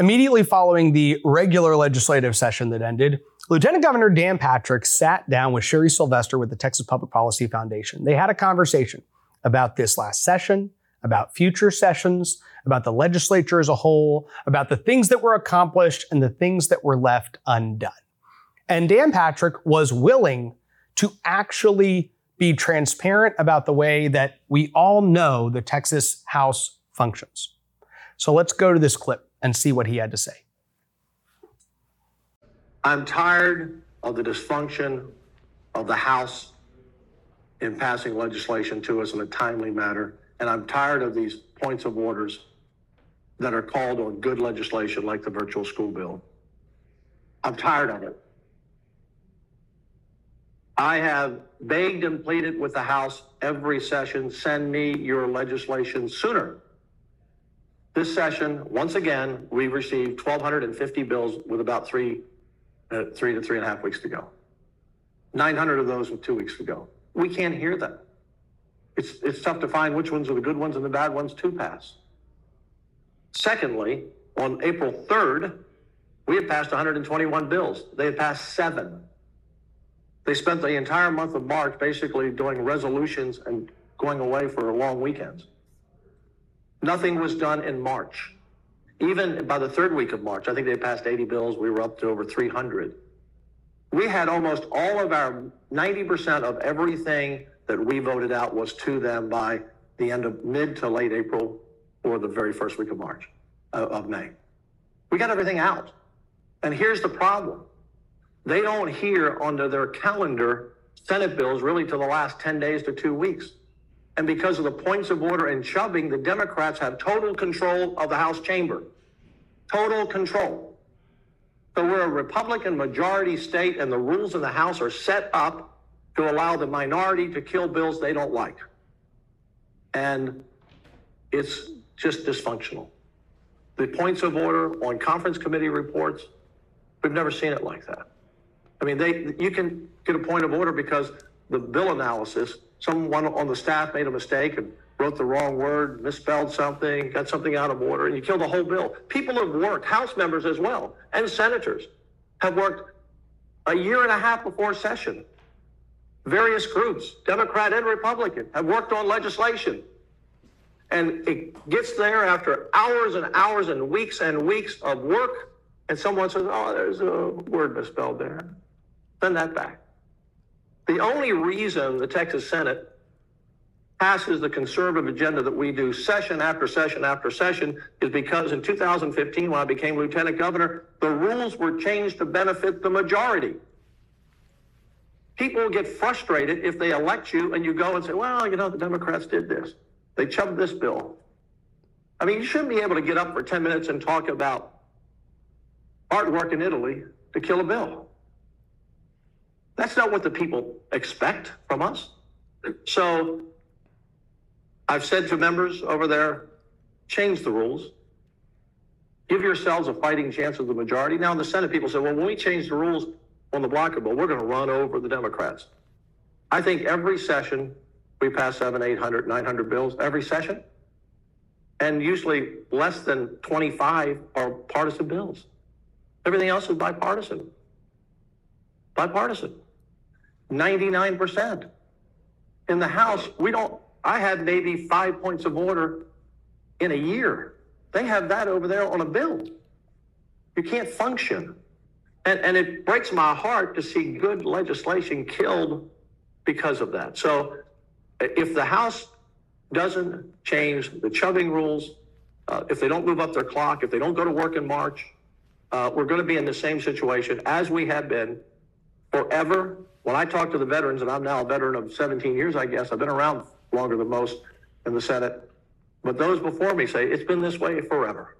Immediately following the regular legislative session that ended, Lieutenant Governor Dan Patrick sat down with Sherry Sylvester with the Texas Public Policy Foundation. They had a conversation about this last session, about future sessions, about the legislature as a whole, about the things that were accomplished and the things that were left undone. And Dan Patrick was willing to actually be transparent about the way that we all know the Texas House functions. So let's go to this clip and see what he had to say. I'm tired of the dysfunction of the House in passing legislation to us in a timely manner. And I'm tired of these points of orders that are called on good legislation like the virtual school bill. I'm tired of it. I have begged and pleaded with the House every session, send me your legislation sooner. This session, once again, we received 1,250 bills with about three to three and a half weeks to go. 900 of those with 2 weeks to go. We can't hear them. It's tough to find which ones are the good ones and the bad ones to pass. Secondly, on April 3rd, we had passed 121 bills. They had passed 7. They spent the entire month of March basically doing resolutions and going away for long weekends. Nothing was done in March. Even by the third week of March, I think they passed 80 bills. We were up to over 300. We had almost all of our 90% of everything that we voted out was to them by the end of mid to late April or the very first week of March, of May. We got everything out. And here's the problem. They don't hear onto their calendar Senate bills really till the last 10 days to 2 weeks. And because of the points of order and shoving, the Democrats have total control of the House chamber. Total control. So we're a Republican majority state and the rules in the House are set up to allow the minority to kill bills they don't like. And it's just dysfunctional. The points of order on conference committee reports, we've never seen it like that. I mean, you can get a point of order because the bill analysis, someone on the staff made a mistake and wrote the wrong word, misspelled something, got something out of order, and you killed the whole bill. People have worked, House members as well, and senators have worked a year and a half before session. Various groups, Democrat and Republican, have worked on legislation. And it gets there after hours and hours and weeks of work, and someone says, oh, there's a word misspelled there. Send that back. The only reason the Texas Senate passes the conservative agenda that we do session after session after session is because in 2015, when I became lieutenant governor, the rules were changed to benefit the majority. People get frustrated if they elect you and you go and say, well, you know, the Democrats did this. They chubbed this bill. I mean, you shouldn't be able to get up for 10 minutes and talk about artwork in Italy to kill a bill. That's not what the people expect from us. So I've said to members over there, change the rules. Give yourselves a fighting chance of the majority. Now in the Senate, people say, well, when we change the rules on the blocker bill, we're going to run over the Democrats. I think every session we pass 700, 800, 900 bills every session, and usually less than 25 are partisan bills. Everything else is bipartisan. 99%. In the House, I had maybe 5 points of order in a year. They have that over there on a bill. You can't function. And it breaks my heart to see good legislation killed because of that. So if the House doesn't change the chubbing rules, if they don't move up their clock, if they don't go to work in March, we're going to be in the same situation as we have been forever. When I talk to the veterans, and I'm now a veteran of 17 years, I guess. I've been around longer than most in the Senate. But those before me say it's been this way forever.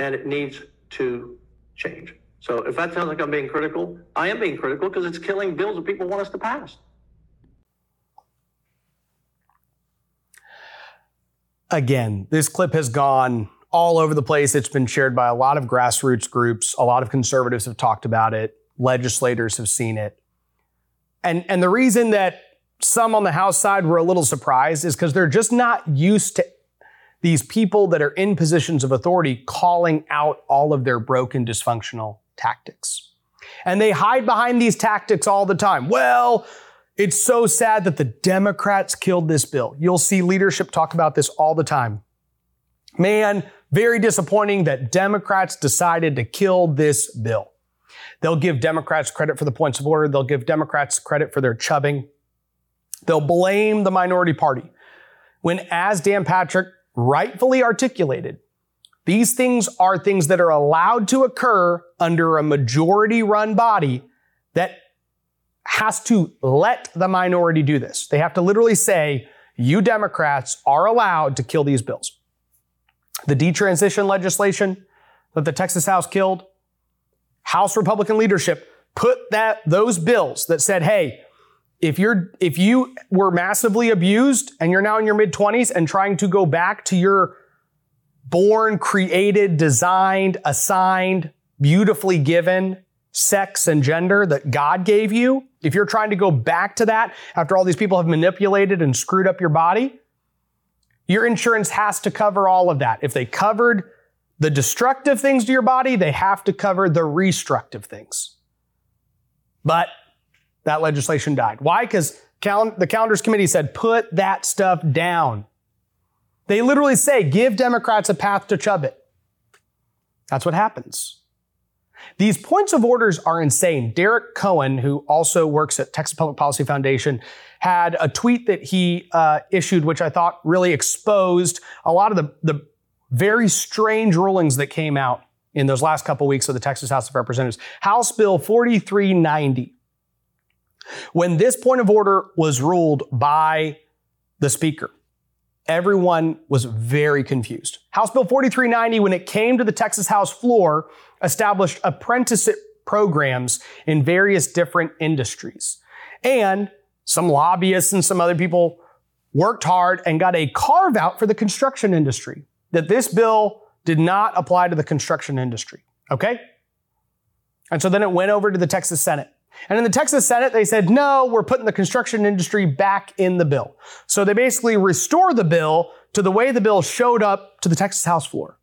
And it needs to change. So if that sounds like I'm being critical, I am being critical because it's killing bills that people want us to pass. Again, this clip has gone all over the place. It's been shared by a lot of grassroots groups. A lot of conservatives have talked about it. Legislators have seen it. And the reason that some on the House side were a little surprised is because they're just not used to these people that are in positions of authority calling out all of their broken, dysfunctional tactics. And they hide behind these tactics all the time. Well, it's so sad that the Democrats killed this bill. You'll see leadership talk about this all the time. Man, very disappointing that Democrats decided to kill this bill. They'll give Democrats credit for the points of order. They'll give Democrats credit for their chubbing. They'll blame the minority party. When, as Dan Patrick rightfully articulated, these things are things that are allowed to occur under a majority-run body that has to let the minority do this. They have to literally say, you Democrats are allowed to kill these bills. The detransition legislation that the Texas House killed, House Republican leadership put those bills that said, hey, if you were massively abused and you're now in your mid-20s and trying to go back to your born, created, designed, assigned, beautifully given sex and gender that God gave you, if you're trying to go back to that after all these people have manipulated and screwed up your body, your insurance has to cover all of that. If they covered the destructive things to your body, they have to cover the restructive things. But that legislation died. Why? Because the Calendars Committee said, put that stuff down. They literally say, give Democrats a path to chub it. That's what happens. These points of orders are insane. Derek Cohen, who also works at Texas Public Policy Foundation, had a tweet that he issued, which I thought really exposed a lot of the very strange rulings that came out in those last couple weeks of the Texas House of Representatives. House Bill 4390. When this point of order was ruled by the Speaker, everyone was very confused. House Bill 4390, when it came to the Texas House floor, established apprenticeship programs in various different industries. And some lobbyists and some other people worked hard and got a carve out for the construction industry, that this bill did not apply to the construction industry. Okay? And so then it went over to the Texas Senate. And in the Texas Senate, they said, no, we're putting the construction industry back in the bill. So they basically restore the bill to the way the bill showed up to the Texas House floor.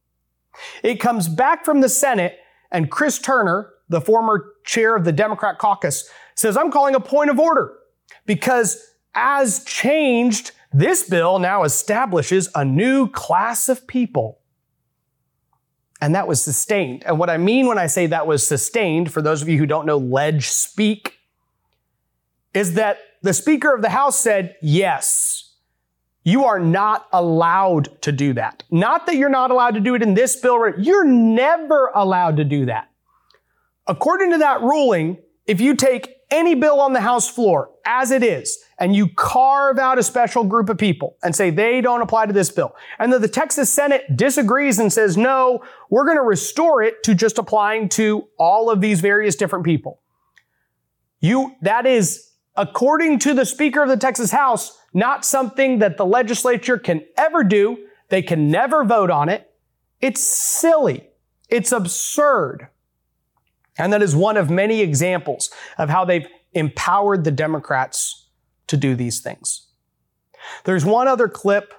It comes back from the Senate, and Chris Turner, the former chair of the Democrat caucus, says, I'm calling a point of order because as changed, this bill now establishes a new class of people. And that was sustained. And what I mean when I say that was sustained, for those of you who don't know ledge speak, is that the Speaker of the House said, yes, you are not allowed to do that. Not that you're not allowed to do it in this bill. You're never allowed to do that. According to that ruling, if you take any bill on the House floor as it is, and you carve out a special group of people and say they don't apply to this bill, and that the Texas Senate disagrees and says, no, we're going to restore it to just applying to all of these various different people. That is, according to the Speaker of the Texas House, not something that the legislature can ever do. They can never vote on it. It's silly. It's absurd. And that is one of many examples of how they've empowered the Democrats to do these things. There's one other clip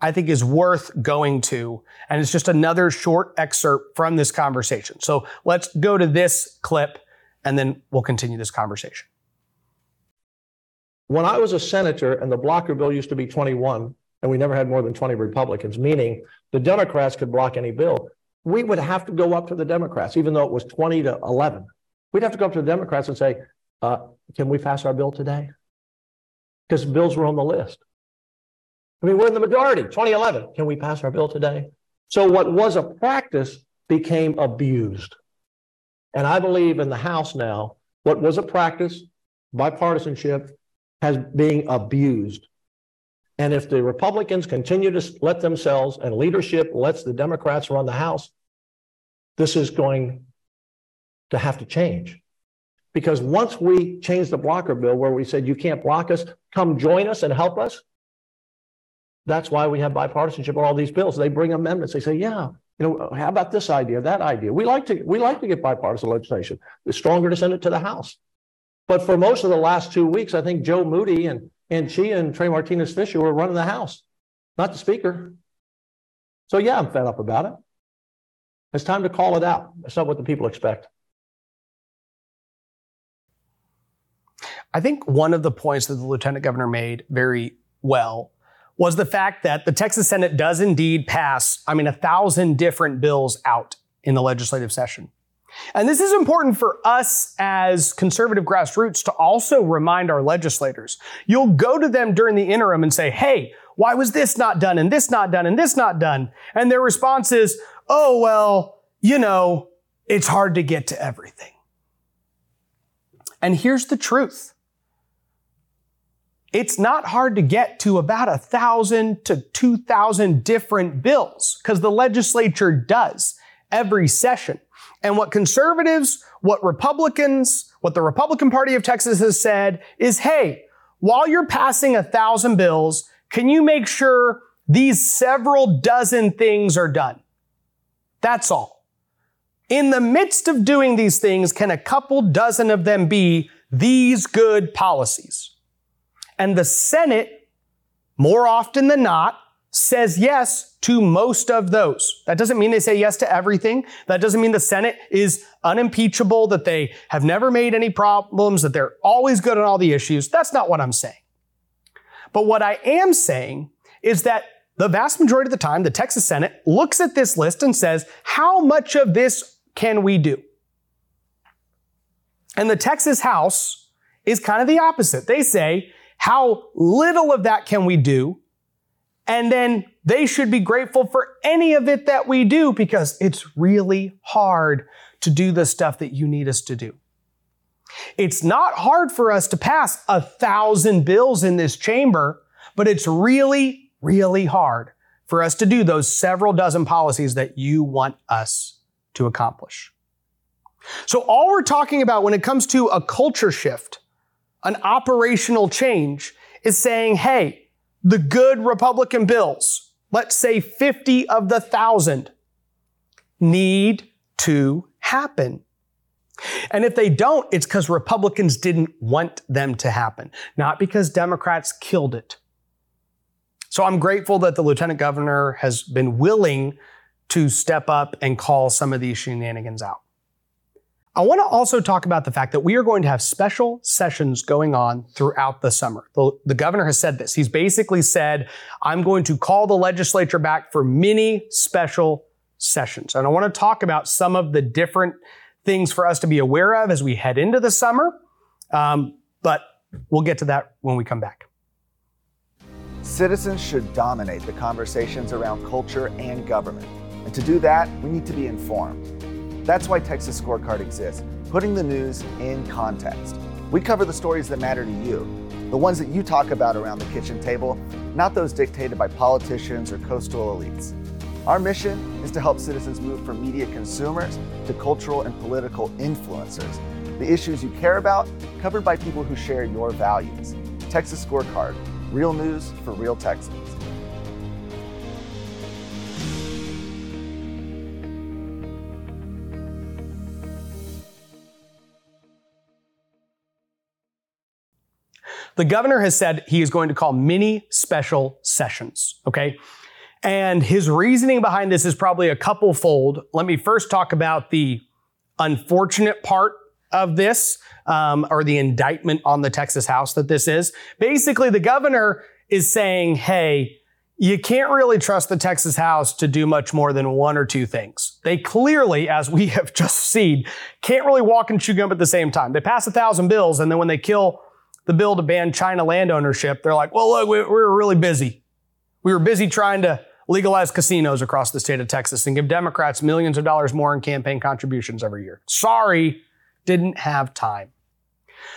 I think is worth going to, and it's just another short excerpt from this conversation. So let's go to this clip, and then we'll continue this conversation. When I was a senator and the blocker bill used to be 21, and we never had more than 20 Republicans, meaning the Democrats could block any bill, we would have to go up to the Democrats, even though it was 20 to 11. We'd have to go up to the Democrats and say, can we pass our bill today? Because bills were on the list. I mean, we're in the majority, 2011. Can we pass our bill today? So what was a practice became abused. And I believe in the House now, what was a practice, bipartisanship, has being abused. And if the Republicans continue to let themselves and leadership lets the Democrats run the House, this is going to have to change. Because once we changed the blocker bill where we said, you can't block us, come join us and help us. That's why we have bipartisanship on all these bills. They bring amendments. They say, yeah, how about this idea, that idea? We like to get bipartisan legislation. It's stronger to send it to the House. But for most of the last 2 weeks, I think Joe Moody and she and Trey Martinez-Fisher were running the House, not the Speaker. So yeah, I'm fed up about it. It's time to call it out. That's not what the people expect. I think one of the points that the lieutenant governor made very well was the fact that the Texas Senate does indeed pass, 1,000 different bills out in the legislative session. And this is important for us as conservative grassroots to also remind our legislators. You'll go to them during the interim and say, hey, why was this not done and this not done and this not done? And their response is, oh, well, it's hard to get to everything. And here's the truth. It's not hard to get to about 1,000 to 2,000 different bills because the legislature does every session. And what conservatives, what Republicans, what the Republican Party of Texas has said is, hey, while you're passing 1,000 bills, can you make sure these several dozen things are done? That's all. In the midst of doing these things, can a couple dozen of them be these good policies? And the Senate, more often than not, says yes to most of those. That doesn't mean they say yes to everything. That doesn't mean the Senate is unimpeachable, that they have never made any problems, that they're always good on all the issues. That's not what I'm saying. But what I am saying is that the vast majority of the time, the Texas Senate looks at this list and says, how much of this can we do? And the Texas House is kind of the opposite. They say, how little of that can we do? And then they should be grateful for any of it that we do because it's really hard to do the stuff that you need us to do. It's not hard for us to pass 1,000 bills in this chamber, but it's really, really hard for us to do those several dozen policies that you want us to accomplish. So all we're talking about when it comes to a culture shift, an operational change, is saying, hey, the good Republican bills, let's say 50 of the 1,000, need to happen. And if they don't, it's because Republicans didn't want them to happen, not because Democrats killed it. So I'm grateful that the lieutenant governor has been willing to step up and call some of these shenanigans out. I want to also talk about the fact that we are going to have special sessions going on throughout the summer. The governor has said this. He's basically said, I'm going to call the legislature back for many special sessions. And I want to talk about some of the different things for us to be aware of as we head into the summer. But we'll get to that when we come back. Citizens should dominate the conversations around culture and government. And to do that, we need to be informed. That's why Texas Scorecard exists, putting the news in context. We cover the stories that matter to you, the ones that you talk about around the kitchen table, not those dictated by politicians or coastal elites. Our mission is to help citizens move from media consumers to cultural and political influencers. The issues you care about, covered by people who share your values. Texas Scorecard, real news for real Texans. The governor has said he is going to call many special sessions, okay? And his reasoning behind this is probably a couple fold. Let me first talk about the unfortunate part of this, or the indictment on the Texas House that this is. Basically, the governor is saying, hey, you can't really trust the Texas House to do much more than one or two things. They clearly, as we have just seen, can't really walk and chew gum at the same time. They pass 1,000 bills, and then when they kill the bill to ban China land ownership, they're like, well, look, we were really busy. We were busy trying to legalize casinos across the state of Texas and give Democrats millions of dollars more in campaign contributions every year. Sorry, didn't have time.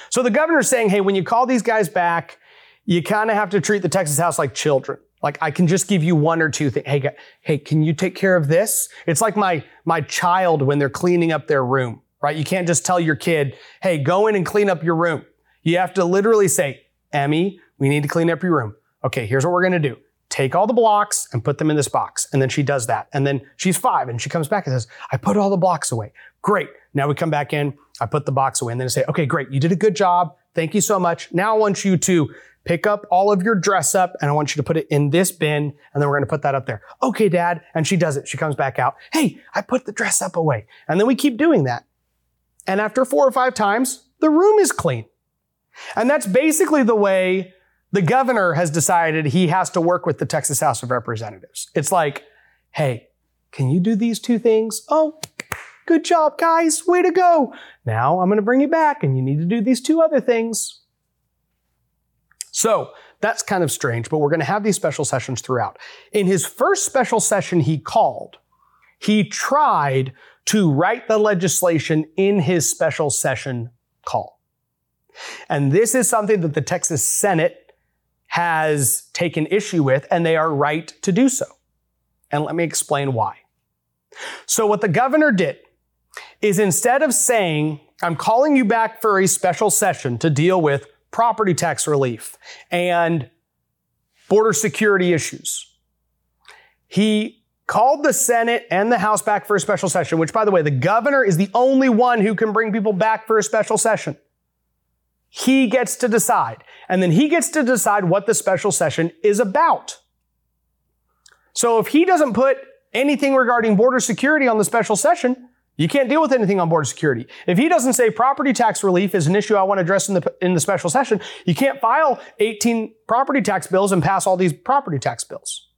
So the governor's saying, hey, when you call these guys back, you kind of have to treat the Texas House like children. Like, I can just give you one or two things. Hey, can you take care of this? It's like my child when they're cleaning up their room, right? You can't just tell your kid, hey, go in and clean up your room. You have to literally say, Emmy, we need to clean up your room. Okay, here's what we're going to do. Take all the blocks and put them in this box. And then she does that. And then she's 5 and she comes back and says, I put all the blocks away. Great. Now we come back in, I put the box away. And then I say, okay, great. You did a good job. Thank you so much. Now I want you to pick up all of your dress up and I want you to put it in this bin and then we're going to put that up there. Okay, Dad. And she does it. She comes back out. Hey, I put the dress up away. And then we keep doing that. And after 4 or 5 times, the room is clean. And that's basically the way the governor has decided he has to work with the Texas House of Representatives. It's like, hey, can you do these 2 things? Oh, good job, guys. Way to go. Now I'm going to bring you back and you need to do these 2 other things. So that's kind of strange, but we're going to have these special sessions throughout. In his first special session he called, he tried to write the legislation in his special session call. And this is something that the Texas Senate has taken issue with, and they are right to do so. And let me explain why. So what the governor did is instead of saying, I'm calling you back for a special session to deal with property tax relief and border security issues, he called the Senate and the House back for a special session, which, by the way, the governor is the only one who can bring people back for a special session. He gets to decide. And then he gets to decide what the special session is about. So if he doesn't put anything regarding border security on the special session, you can't deal with anything on border security. If he doesn't say property tax relief is an issue I want to address in the special session, you can't file 18 property tax bills and pass all these property tax bills.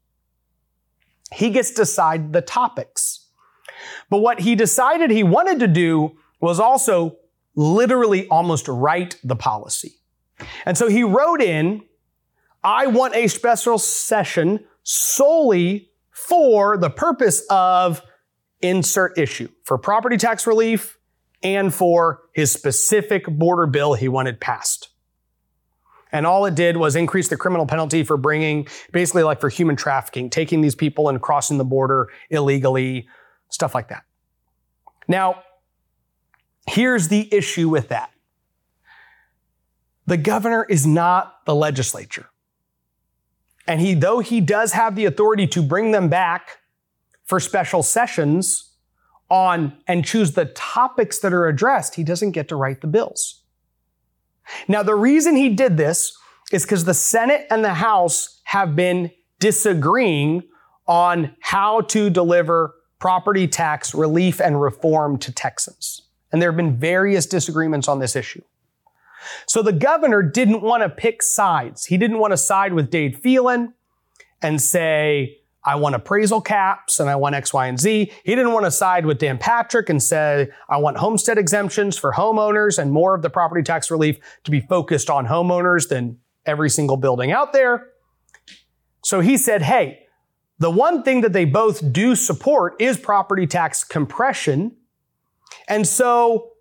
He gets to decide the topics. But what he decided he wanted to do was also literally almost write the policy. And so he wrote in, I want a special session solely for the purpose of insert issue, for property tax relief and for his specific border bill he wanted passed. And all it did was increase the criminal penalty for bringing, basically like for human trafficking, taking these people and crossing the border illegally, stuff like that. Now, here's the issue with that. The governor is not the legislature. And though he does have the authority to bring them back for special sessions on and choose the topics that are addressed, he doesn't get to write the bills. Now, the reason he did this is because the Senate and the House have been disagreeing on how to deliver property tax relief and reform to Texans. And there have been various disagreements on this issue. So the governor didn't want to pick sides. He didn't want to side with Dade Phelan and say, I want appraisal caps and I want X, Y, and Z. He didn't want to side with Dan Patrick and say, I want homestead exemptions for homeowners and more of the property tax relief to be focused on homeowners than every single building out there. So he said, hey, the one thing that they both do support is property tax compression. And so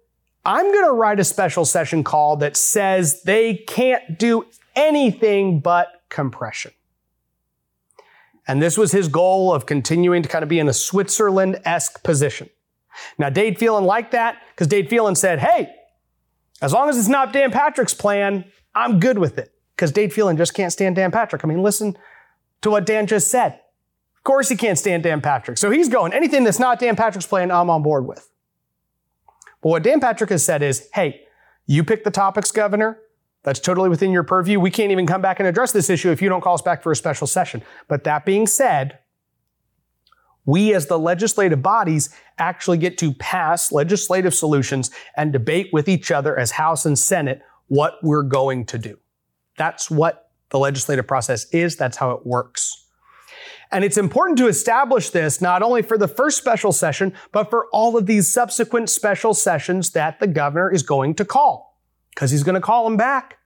I'm going to write a special session call that says they can't do anything but compression. And this was his goal of continuing to kind of be in a Switzerland-esque position. Now, Dade Phelan liked that because Dade Phelan said, hey, as long as it's not Dan Patrick's plan, I'm good with it. Because Dade Phelan just can't stand Dan Patrick. I mean, listen to what Dan just said. Of course he can't stand Dan Patrick. So he's going, anything that's not Dan Patrick's plan, I'm on board with. But what Dan Patrick has said is, hey, you pick the topics, Governor. That's totally within your purview. We can't even come back and address this issue if you don't call us back for a special session. But that being said, we as the legislative bodies actually get to pass legislative solutions and debate with each other as House and Senate what we're going to do. That's what the legislative process is. That's how it works. And it's important to establish this not only for the first special session, but for all of these subsequent special sessions that the governor is going to call. Because he's going to call them back.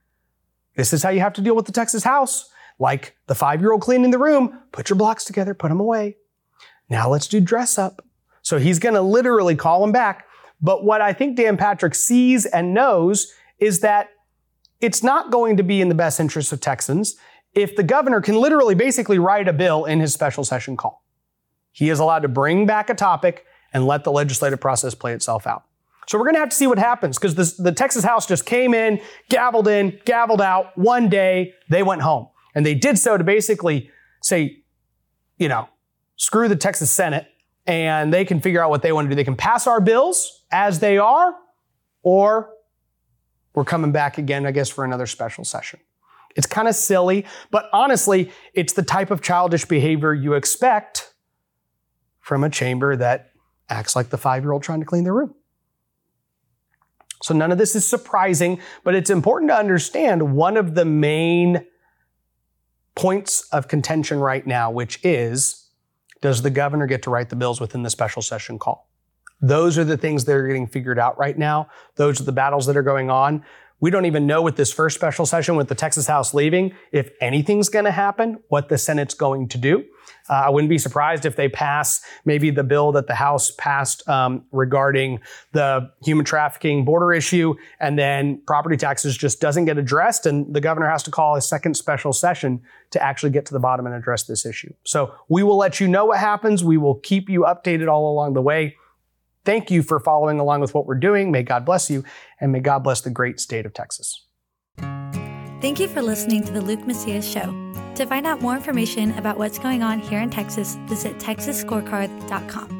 This is how you have to deal with the Texas House. Like the 5-year-old cleaning the room, put your blocks together, put them away. Now let's do dress up. So he's going to literally call them back. But what I think Dan Patrick sees and knows is that it's not going to be in the best interest of Texans if the governor can literally basically write a bill in his special session call. He is allowed to bring back a topic and let the legislative process play itself out. So we're going to have to see what happens because the Texas House just came in, gavelled out. One day they went home and they did so to basically say, screw the Texas Senate and they can figure out what they want to do. They can pass our bills as they are, or we're coming back again, I guess, for another special session. It's kind of silly, but honestly, it's the type of childish behavior you expect from a chamber that acts like the 5-year-old trying to clean their room. So none of this is surprising, but it's important to understand one of the main points of contention right now, which is, does the governor get to write the bills within the special session call? Those are the things that are getting figured out right now. Those are the battles that are going on. We don't even know with this first special session, with the Texas House leaving, if anything's going to happen, what the Senate's going to do. I wouldn't be surprised if they pass maybe the bill that the House passed regarding the human trafficking border issue, and then property taxes just doesn't get addressed, and the governor has to call a second special session to actually get to the bottom and address this issue. So we will let you know what happens. We will keep you updated all along the way. Thank you for following along with what we're doing. May God bless you, and may God bless the great state of Texas. Thank you for listening to the Luke Macias Show. To find out more information about what's going on here in Texas, visit texasscorecard.com.